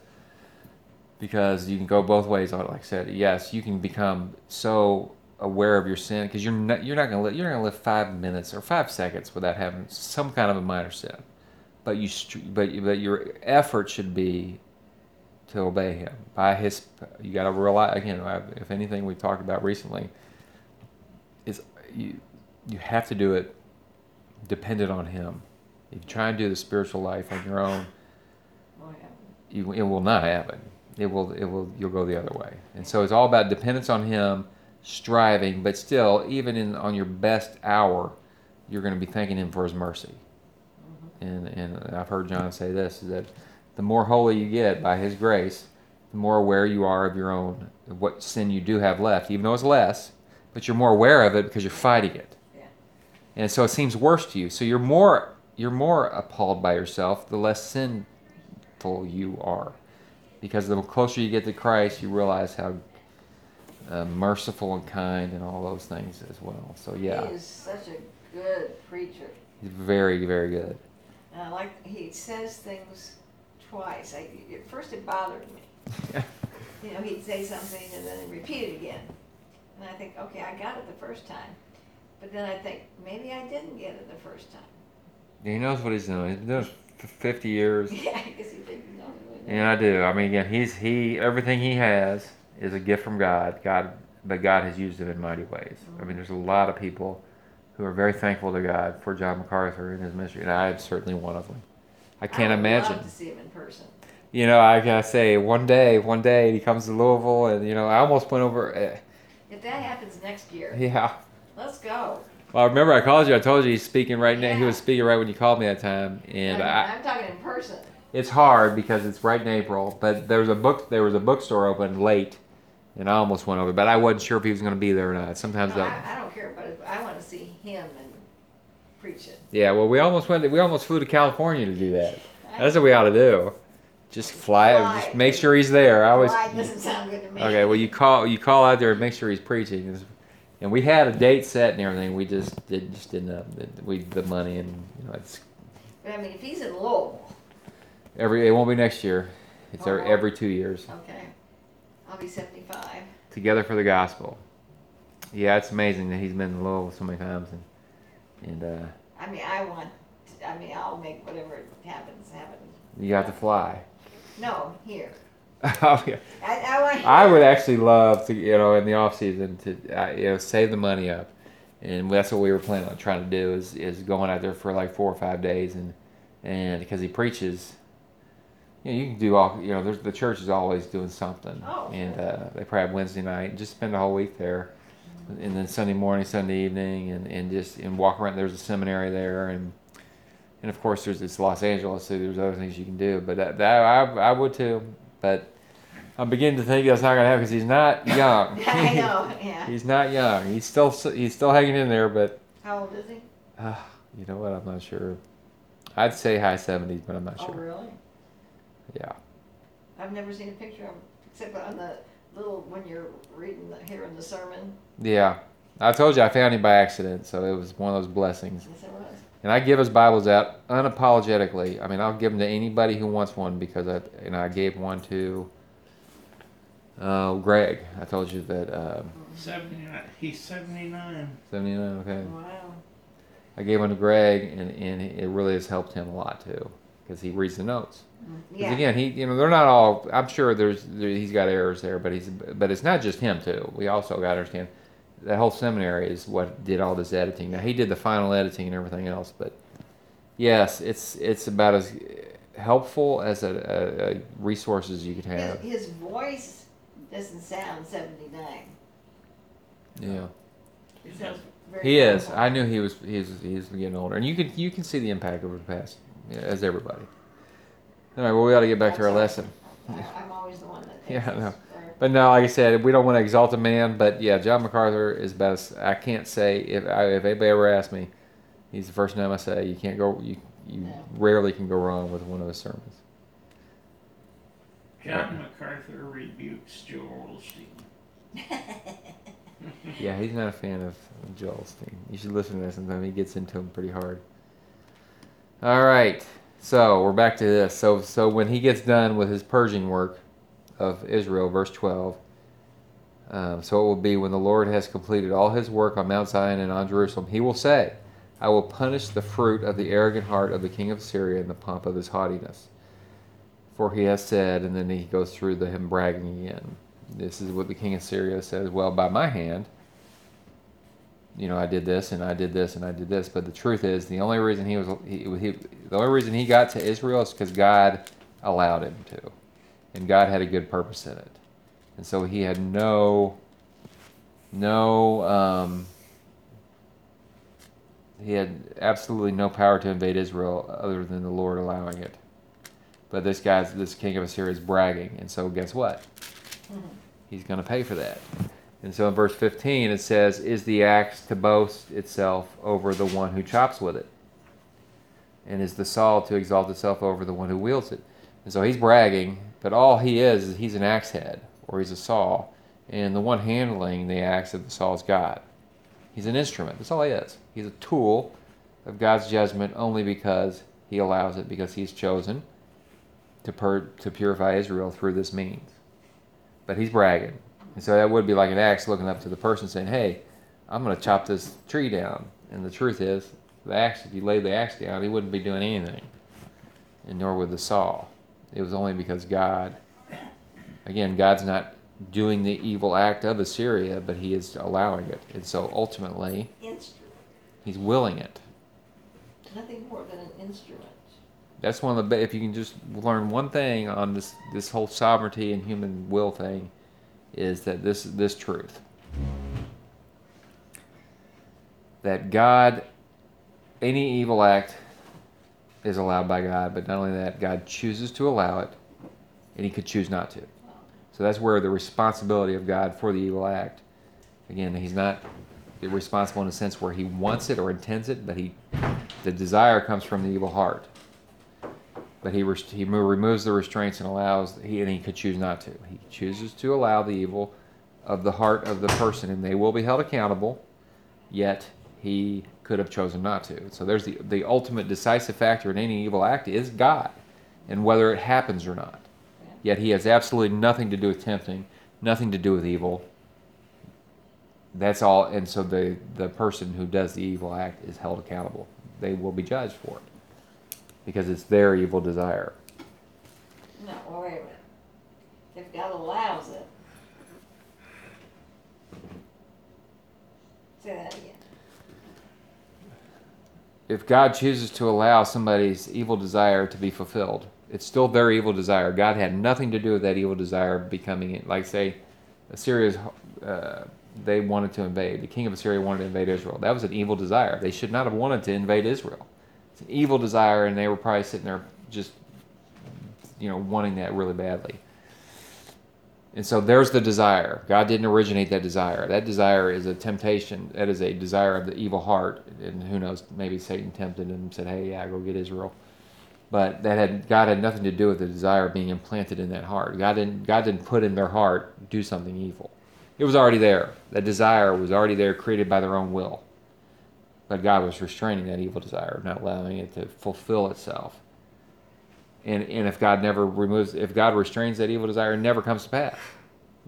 because you can go both ways on it. Like I said, yes, you can become so aware of your sin, because you're not you're not gonna live you're gonna live five minutes or five seconds without having some kind of a minor sin, but you but but your effort should be to obey Him by His. You got to realize again. You know, if anything we've talked about recently, is you you have to do it dependent on Him. If you try and do the spiritual life on your own, you it will not happen. It will it will you'll go the other way, and so it's all about dependence on Him. Striving, but still, even in on your best hour, you're going to be thanking Him for His mercy. Mm-hmm. And and I've heard John say this: is that the more holy you get by His grace, the more aware you are of your own of what sin you do have left, even though it's less. But you're more aware of it because you're fighting it, yeah. And so it seems worse to you. So you're more you're more appalled by yourself. The less sinful you are, because the closer you get to Christ, you realize how. Uh, merciful and kind and all those things as well. So yeah, he is such a good preacher. He's very, very good. And I like he says things twice. I, at first, it bothered me. You know, he'd say something and then repeat it again, and I think, okay, I got it the first time, but then I think maybe I didn't get it the first time. He knows what he's doing. He's been doing it for fifty years. Yeah, because he didn't know. Yeah, I do. I mean, again, he's he everything he has. Is a gift from God, God, but God has used it in mighty ways. Mm-hmm. I mean, there's a lot of people who are very thankful to God for John MacArthur and his ministry, and I'm certainly one of them. I can't I would imagine. Love to see him in person. You know, I gotta say, one day, one day he comes to Louisville, and you know, I almost went over. Eh. If that happens next year, yeah, let's go. Well, I remember I called you. I told you he's speaking right yeah. now. He was speaking right when you called me that time, and I mean, I, I'm talking in person. It's hard because it's right in April, but there was a book. There was a bookstore open late. And I almost went over, but I wasn't sure if he was going to be there or not. Sometimes no, I, I don't care, but I want to see him and preach it. Yeah, well, we almost went. To, we almost flew to California to do that. That's what we ought to do. Just fly. fly. Just make sure he's there. I always. Fly doesn't sound good to me. Okay, well, you call you call out there and make sure he's preaching. And we had a date set and everything. We just did just didn't uh, we the money and you know it's. But I mean, if he's in Louisville. Every it won't be next year. It's oh, every, every two years. Okay. I'll be seventy-five. Together for the gospel. Yeah, it's amazing that he's been in Louisville so many times, and and. Uh, I mean, I want. To, I mean, I'll make whatever happens happen. You have to fly. No, here. Oh yeah. I, I want. Here. I would actually love to, you know, in the off season to, uh, you know, save the money up, and that's what we were planning on trying to do is is going out there for like four or five days, and and because he preaches. You know, you can do all, you know, there's, the church is always doing something. Oh, and uh, they probably have Wednesday night, just spend the whole week there. Mm-hmm. And then Sunday morning, Sunday evening, and, and just and walk around. There's a seminary there. And, and of course, there's it's Los Angeles, so there's other things you can do. But that, that I, I would too. But I'm beginning to think that's not going to happen because he's not young. I know, yeah. He's not young. He's still he's still hanging in there. But how old is he? Uh, you know what? I'm not sure. I'd say high seventies, but I'm not oh, sure. Oh, really? Yeah. I've never seen a picture of them, except on the little, when you're reading the, here in the sermon. Yeah. I told you I found him by accident, so it was one of those blessings. Yes, it was. And I give his Bibles out unapologetically. I mean, I'll give them to anybody who wants one, because I, and I gave one to uh, Greg. I told you that. Uh, seventy-nine. He's seventy-nine. seventy-nine, okay. Wow. I gave one to Greg, and, and it really has helped him a lot, too, because he reads the notes. Yeah. Again, he, you know, they're not all, I'm sure there's, there, he's got errors there, but he's, but it's not just him too. We also got to understand that whole seminary is what did all this editing. Now he did the final editing and everything else, but yes, it's, it's about as helpful as a, a, a resource as you could have. His, his voice doesn't sound seventy-nine. Yeah. It sounds very he normal. Is. I knew he was, he's, he's getting older, and you can, you can see the impact over the past, as everybody. All right, well, we ought to get back to our lesson. I'm always the one that thinks. Yeah, I know. But no, like I said, we don't want to exalt a man, but yeah, John MacArthur is best. I can't say, if I, if anybody ever asked me, he's the first name I say. You can't go, you you no. rarely can go wrong with one of his sermons. John MacArthur rebukes Joel Osteen. Yeah, he's not a fan of Joel Osteen. You should listen to that sometime. He gets into him pretty hard. All right. So, we're back to this. So, so when he gets done with his purging work of Israel, verse twelve, um, so it will be when the Lord has completed all his work on Mount Zion and on Jerusalem, he will say, I will punish the fruit of the arrogant heart of the king of Syria and the pomp of his haughtiness. For he has said, and then he goes through the him bragging again. This is what the king of Syria says, well, by my hand, you know, I did this, and I did this, and I did this. But the truth is, the only reason he was, he, he, the only reason he got to Israel is because God allowed him to, and God had a good purpose in it. And so he had no, no, um, he had absolutely no power to invade Israel other than the Lord allowing it. But this guy's, this king of Assyria is bragging, and so guess what? He's going to pay for that. And so in verse fifteen it says, is the axe to boast itself over the one who chops with it? And is the saw to exalt itself over the one who wields it? And so he's bragging, but all he is is he's an axe head, or he's a saw, and the one handling the axe of the saw is God. He's an instrument. That's all he is. He's a tool of God's judgment only because he allows it, because he's chosen to pur- to purify Israel through this means. But he's bragging. And so that would be like an axe looking up to the person saying, hey, I'm going to chop this tree down. And the truth is, the axe, if you laid the axe down, he wouldn't be doing anything, and nor would the saw. It was only because God, again, God's not doing the evil act of Assyria, but he is allowing it. And so ultimately, instrument. He's willing it. Nothing more than an instrument. That's one of the, if you can just learn one thing on this, this whole sovereignty and human will thing, is that this this truth, that God, any evil act is allowed by God, but not only that, God chooses to allow it, and he could choose not to. So that's where the responsibility of God for the evil act, again, he's not responsible in a sense where he wants it or intends it, but he, the desire comes from the evil heart. But he rest- he removes the restraints and allows, he, and he could choose not to. He chooses to allow the evil of the heart of the person, and they will be held accountable, yet he could have chosen not to. So there's the, the ultimate decisive factor in any evil act is God, and whether it happens or not. Yet he has absolutely nothing to do with tempting, nothing to do with evil. That's all, and so the, the person who does the evil act is held accountable. They will be judged for it, because it's their evil desire. No, well, wait a minute. If God allows it. Say that again. If God chooses to allow somebody's evil desire to be fulfilled, it's still their evil desire. God had nothing to do with that evil desire becoming, like say, Assyria's, uh, they wanted to invade. The king of Assyria wanted to invade Israel. That was an evil desire. They should not have wanted to invade Israel. It's an evil desire, and they were probably sitting there just, you know, wanting that really badly. And so there's the desire. God didn't originate that desire. That desire is a temptation. That is a desire of the evil heart. And who knows, maybe Satan tempted him and said, hey, yeah, go get Israel. But that had God had nothing to do with the desire being implanted in that heart. God didn't God didn't put in their heart do something evil. It was already there. That desire was already there, created by their own will. But God was restraining that evil desire, not allowing it to fulfill itself. And and if God never removes, if God restrains that evil desire, it never comes to pass.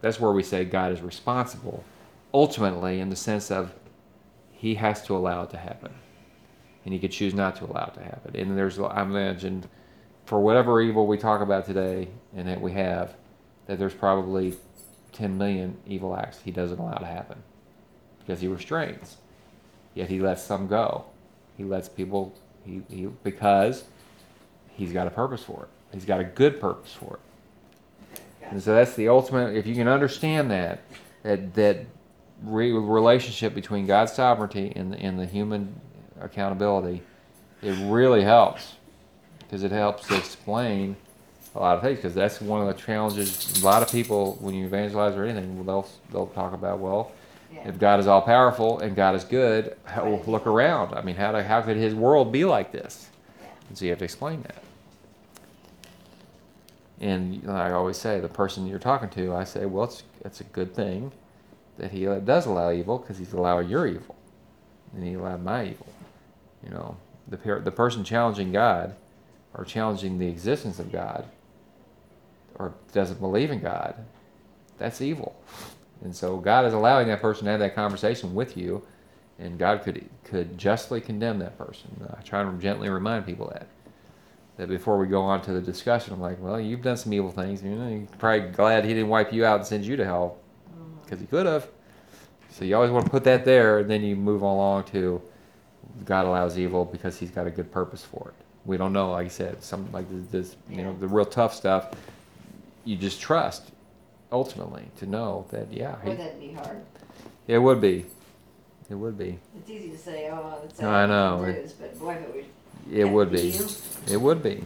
That's where we say God is responsible, ultimately, in the sense of He has to allow it to happen. And He could choose not to allow it to happen. And there's, I imagine, for whatever evil we talk about today, and that we have, that there's probably ten million evil acts He doesn't allow to happen. Because He restrains. Yet He lets some go. He lets people, He, he because... He's got a purpose for it. He's got a good purpose for it. And so that's the ultimate, if you can understand that, that, that re- relationship between God's sovereignty and, and the human accountability, it really helps, because it helps to explain a lot of things, because that's one of the challenges. A lot of people, when you evangelize or anything, they'll, they'll talk about, well, yeah. if God is all-powerful and God is good, how, look around. I mean, how, do, how could His world be like this? And so you have to explain that. And like I always say, the person you're talking to, I say, well, it's it's a good thing that He does allow evil, because He's allowing your evil, and He allowed my evil. You know, the per- the person challenging God, or challenging the existence of God, or doesn't believe in God, that's evil. And so God is allowing that person to have that conversation with you, and God could could justly condemn that person. I try to gently remind people that. That before we go on to the discussion, I'm like, well, you've done some evil things. You know, you're probably glad He didn't wipe you out and send you to hell, because He could have. So you always want to put that there, and then you move along to God allows evil because He's got a good purpose for it. We don't know, like I said, something like this, this you know, the real tough stuff. You just trust, ultimately, to know that, yeah. Would that be hard? It would be. It would be. It's easy to say, oh, it's I know. Bruise, it, but boy, it would. It would be. You. It would be.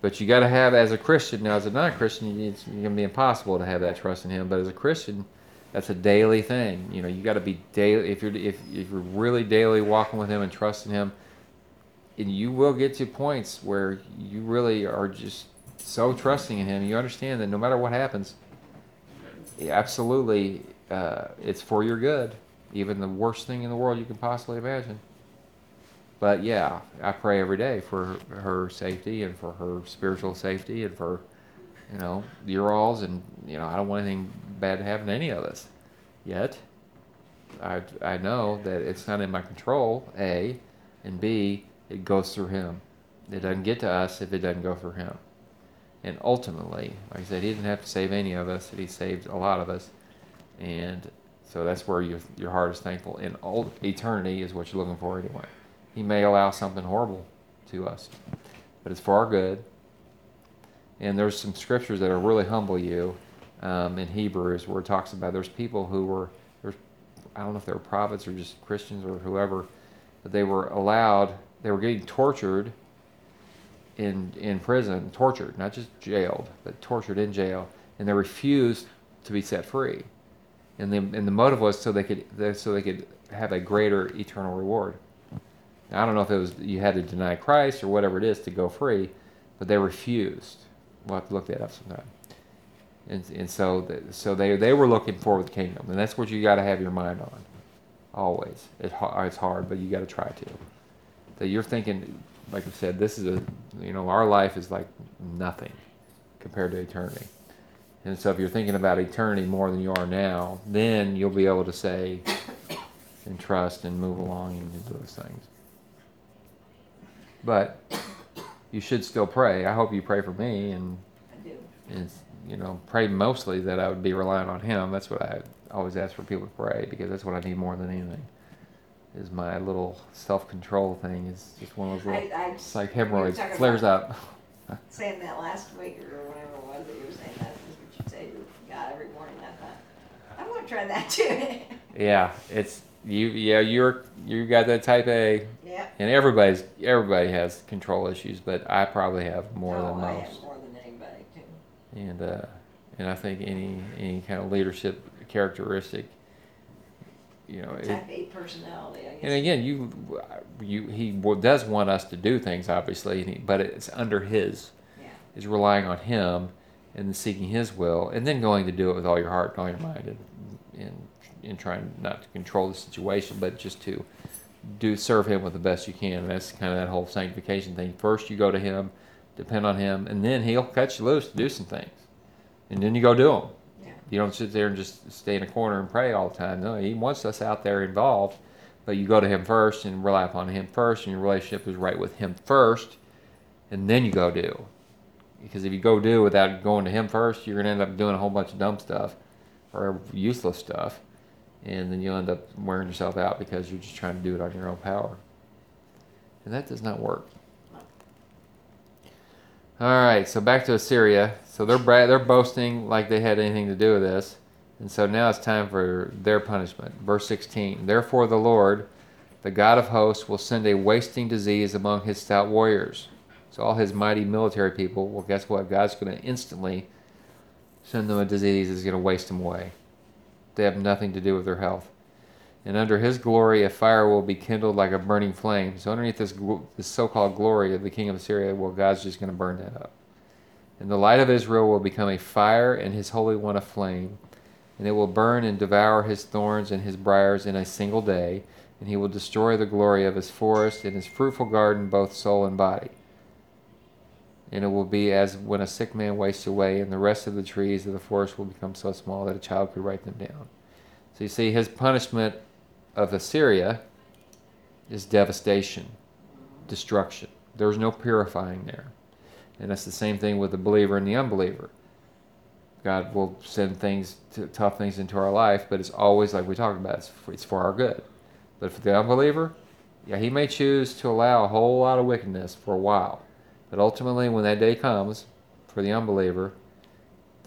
But you got to have, as a Christian, now as a non-Christian, it's going to be impossible to have that trust in Him. But as a Christian, that's a daily thing. You know, you got to be daily. If you're if if you're really daily walking with Him and trusting Him, and you will get to points where you really are just so trusting in Him. You understand that no matter what happens, absolutely, uh, it's for your good, even the worst thing in the world you can possibly imagine. But yeah, I pray every day for her safety and for her spiritual safety and for, you know, your all's. And, you know, I don't want anything bad to happen to any of us. Yet, I, I know that it's not in my control, A, and B, it goes through Him. It doesn't get to us if it doesn't go through Him. And ultimately, like I said, He didn't have to save any of us, He saved a lot of us. And so that's where your, your heart is thankful. And all eternity is what you're looking for anyway. He may allow something horrible to us, but it's for our good. And there's some scriptures that will really humble you um, in Hebrews, where it talks about there's people who were, there's, I don't know if they were prophets or just Christians or whoever, but they were allowed, they were getting tortured in in prison, tortured, not just jailed, but tortured in jail, and they refused to be set free. And the, and the motive was so they could so they could have a greater eternal reward. I don't know if it was you had to deny Christ or whatever it is to go free, but they refused. We'll have to look that up sometime. And and so the, so they they were looking forward to the kingdom, and that's what you got to have your mind on, always. It, it's hard, but you got to try to. That you're thinking, like I said, this is a you know our life is like nothing compared to eternity. And so if you're thinking about eternity more than you are now, then you'll be able to say and trust and move along and do those things. But you should still pray. I hope you pray for me, and I do. And you know, pray mostly that I would be relying on Him. That's what I always ask for people to pray, because that's what I need more than anything. Is my little self-control thing is just one of those little I, I, psych hemorrhoids we flares up. Saying that last week or whatever it was that you were saying, that's what you say to God every morning. I thought I'm gonna try that too. Yeah, it's. You yeah you're you got that type A, yeah. And everybody's everybody has control issues, but I probably have more oh, than most. I have more than anybody too. And uh, and I think any any kind of leadership characteristic you know, type it, A personality, I guess. And again, you, you, he does want us to do things, obviously, but it's under his, yeah. It's relying on him and seeking his will, and then going to do it with all your heart and all your mind, and, and, and trying not to control the situation, but just to do serve him with the best you can. And that's kind of that whole sanctification thing. First you go to him, depend on him, and then he'll cut you loose to do some things. And then you go do them. Yeah. You don't sit there and just stay in a corner and pray all the time. No, he wants us out there involved, but you go to him first and rely upon him first, and your relationship is right with him first, and then you go do. Because if you go do without going to him first, you're going to end up doing a whole bunch of dumb stuff or useless stuff, and then you'll end up wearing yourself out because you're just trying to do it on your own power. And that does not work. All right, so back to Assyria. So they're they're boasting like they had anything to do with this. And so now it's time for their punishment. Verse sixteen, therefore the Lord, the God of hosts, will send a wasting disease among his stout warriors. So all his mighty military people, well, guess what? God's going to instantly send them a disease that's going to waste them away. They have nothing to do with their health. And under his glory, a fire will be kindled like a burning flame. So underneath this, this so-called glory of the king of Assyria, well, God's just going to burn that up. And the light of Israel will become a fire, and his Holy One a flame. And it will burn and devour his thorns and his briars in a single day. And he will destroy the glory of his forest and his fruitful garden, both soul and body. And it will be as when a sick man wastes away, and the rest of the trees of the forest will become so small that a child could write them down. So you see, his punishment of Assyria is devastation, destruction. There's no purifying there. And that's the same thing with the believer and the unbeliever. God will send things, to, tough things into our life, but it's always, like we talked about, it's for, it's for our good. But for the unbeliever, yeah, he may choose to allow a whole lot of wickedness for a while. But ultimately, when that day comes, for the unbeliever,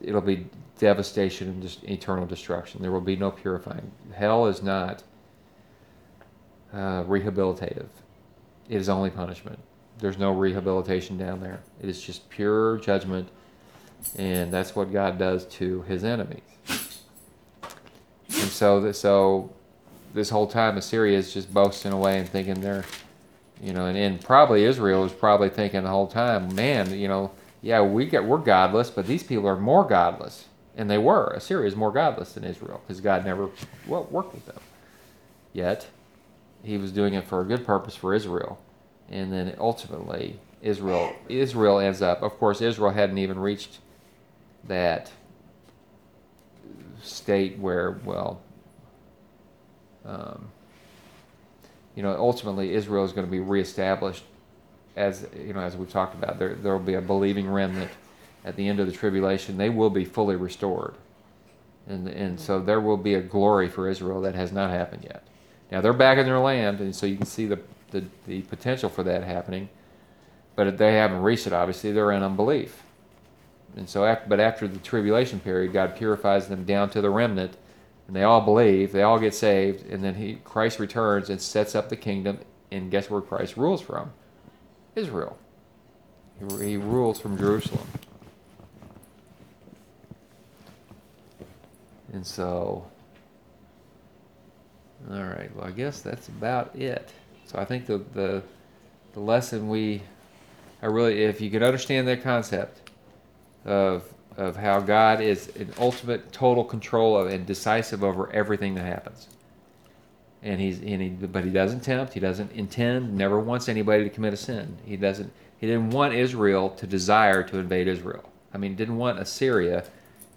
it'll be devastation and just eternal destruction. There will be no purifying. Hell is not uh, rehabilitative. It is only punishment. There's no rehabilitation down there. It is just pure judgment, and that's what God does to his enemies. And so, th- so this whole time, Assyria is just boasting away and thinking they're, you know, and, and probably Israel is probably thinking the whole time, man, you know, yeah, we get, we're godless, but these people are more godless. And they were. Assyria is more godless than Israel because God never well, worked with them. Yet, he was doing it for a good purpose for Israel. And then ultimately, Israel Israel ends up, of course, Israel hadn't even reached that state where, well, um, you know, ultimately Israel is going to be reestablished as, you know, as we've talked about. There there will be a believing remnant at the end of the tribulation. They will be fully restored. And and so there will be a glory for Israel that has not happened yet. Now they're back in their land, and so you can see the The, the potential for that happening, but they haven't reached it. Obviously, they're in unbelief, and so. After, but after the tribulation period, God purifies them down to the remnant, and they all believe, they all get saved, and then He Christ returns and sets up the kingdom. And guess where Christ rules from? Israel. He, he rules from Jerusalem, and so. All right. Well, I guess that's about it. So I think the, the the lesson we, I really, if you can understand that concept of of how God is in ultimate total control of and decisive over everything that happens, and he's and he, but he doesn't tempt, he doesn't intend, never wants anybody to commit a sin. He doesn't. He didn't want Israel to desire to invade Israel. I mean, didn't want Assyria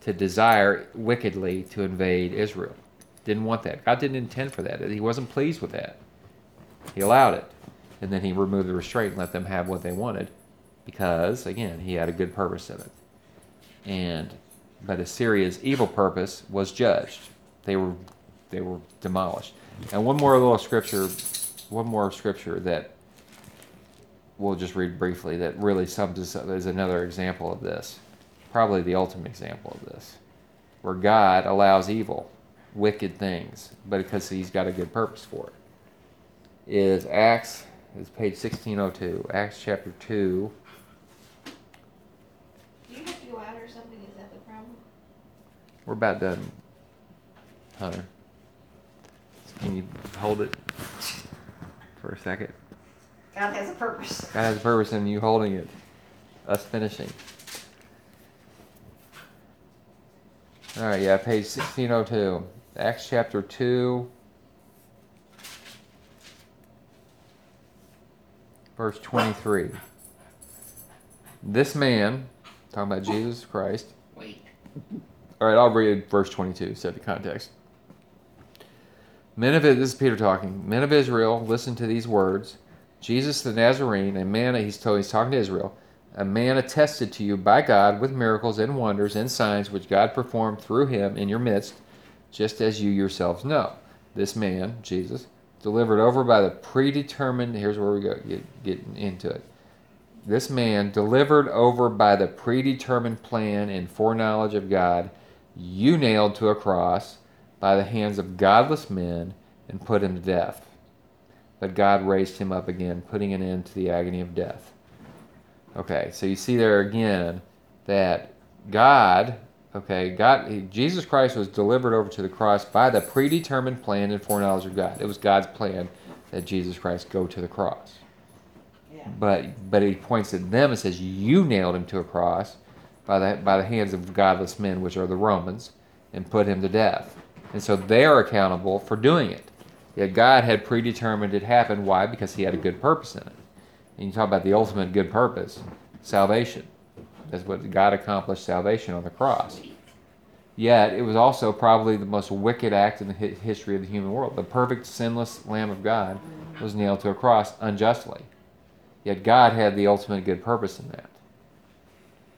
to desire wickedly to invade Israel. Didn't want that. God didn't intend for that. He wasn't pleased with that. He allowed it, and then he removed the restraint and let them have what they wanted because, again, he had a good purpose in it. And but Assyria's evil purpose was judged. They were they were demolished. And one more little scripture, one more scripture that we'll just read briefly that really sums this up as another example of this, probably the ultimate example of this, where God allows evil, wicked things, but because he's got a good purpose for it. Is Acts, is page sixteen oh two, Acts chapter two. Do you have to go out or something? Is that the problem? We're about done, Hunter. Can you hold it for a second? God has a purpose. God has a purpose in you holding it. Us finishing. All right, yeah, page sixteen oh two. Acts chapter two. Verse twenty-three. This man, talking about Jesus Christ. Wait. All right, I'll read verse twenty-two, set the context. Men of, this is Peter talking. Men of Israel, listen to these words. Jesus the Nazarene, a man, he's, told, he's talking to Israel, a man attested to you by God with miracles and wonders and signs which God performed through him in your midst, just as you yourselves know. This man, Jesus, delivered over by the predetermined, here's where we go, get, get into it. This man, delivered over by the predetermined plan and foreknowledge of God, you nailed to a cross by the hands of godless men and put him to death. But God raised him up again, putting an end to the agony of death. Okay, so you see there again that God, okay, God, Jesus Christ was delivered over to the cross by the predetermined plan and foreknowledge of God. It was God's plan that Jesus Christ go to the cross. Yeah. But but he points at them and says, you nailed him to a cross by the, by the hands of godless men, which are the Romans, and put him to death. And so they are accountable for doing it. Yet God had predetermined it happened. Why? Because he had a good purpose in it. And you talk about the ultimate good purpose, salvation. That's what God accomplished, salvation on the cross. Yet it was also probably the most wicked act in the history of the human world. The perfect, sinless Lamb of God was nailed to a cross unjustly. Yet God had the ultimate good purpose in that.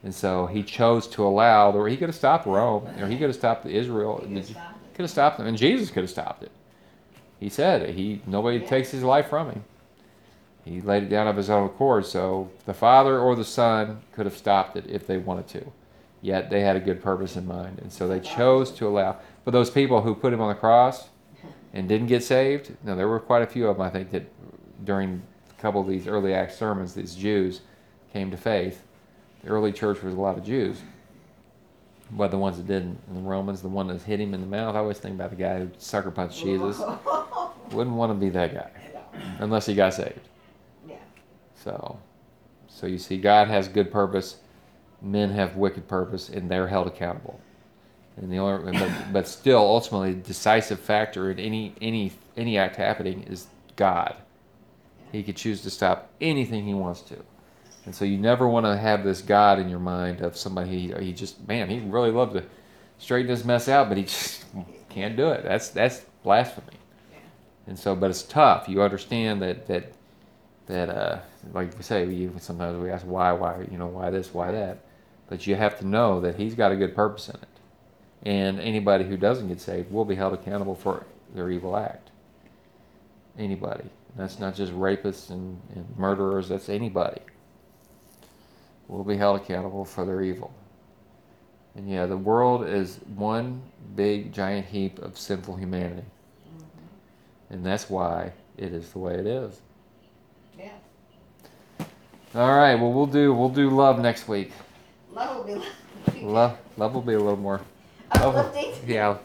And so he chose to allow, or he could have stopped Rome, or he could have stopped Israel. He could have stopped, could have stopped them, and Jesus could have stopped it. He said it. He, nobody yeah. takes his life from him. He laid it down of his own accord, so the Father or the Son could have stopped it if they wanted to. Yet they had a good purpose in mind, and so they chose to allow. But those people who put him on the cross and didn't get saved, now there were quite a few of them, I think, that during a couple of these early Acts sermons, these Jews came to faith. The early church was a lot of Jews, but the ones that didn't. And the Romans, the one that hit him in the mouth, I always think about the guy who sucker punched Jesus. Wouldn't want to be that guy unless he got saved. So so you see, God has good purpose, men have wicked purpose, and they're held accountable. And the only, but, but still, ultimately, the decisive factor in any any any act happening is God. He could choose to stop anything he wants to. And so you never want to have this God in your mind of somebody, he, he just, man, he'd really love to straighten this mess out, but he just can't do it. That's that's blasphemy. And so, but it's tough. You understand that... that That, uh, like we say, we, sometimes we ask why, why, you know, why this, why that. But you have to know that he's got a good purpose in it. And anybody who doesn't get saved will be held accountable for their evil act. Anybody. That's not just rapists and, and murderers, that's anybody. Will be held accountable for their evil. And yeah, the world is one big, giant heap of sinful humanity. And that's why it is the way it is. Yeah. All right. Well, we'll do we'll do love next week. Love will be love. love, love will be a little more. Uplifting. Yeah.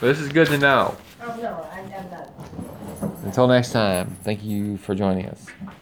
But this is good to know. Oh no, I'm, I'm done. Until next time, thank you for joining us.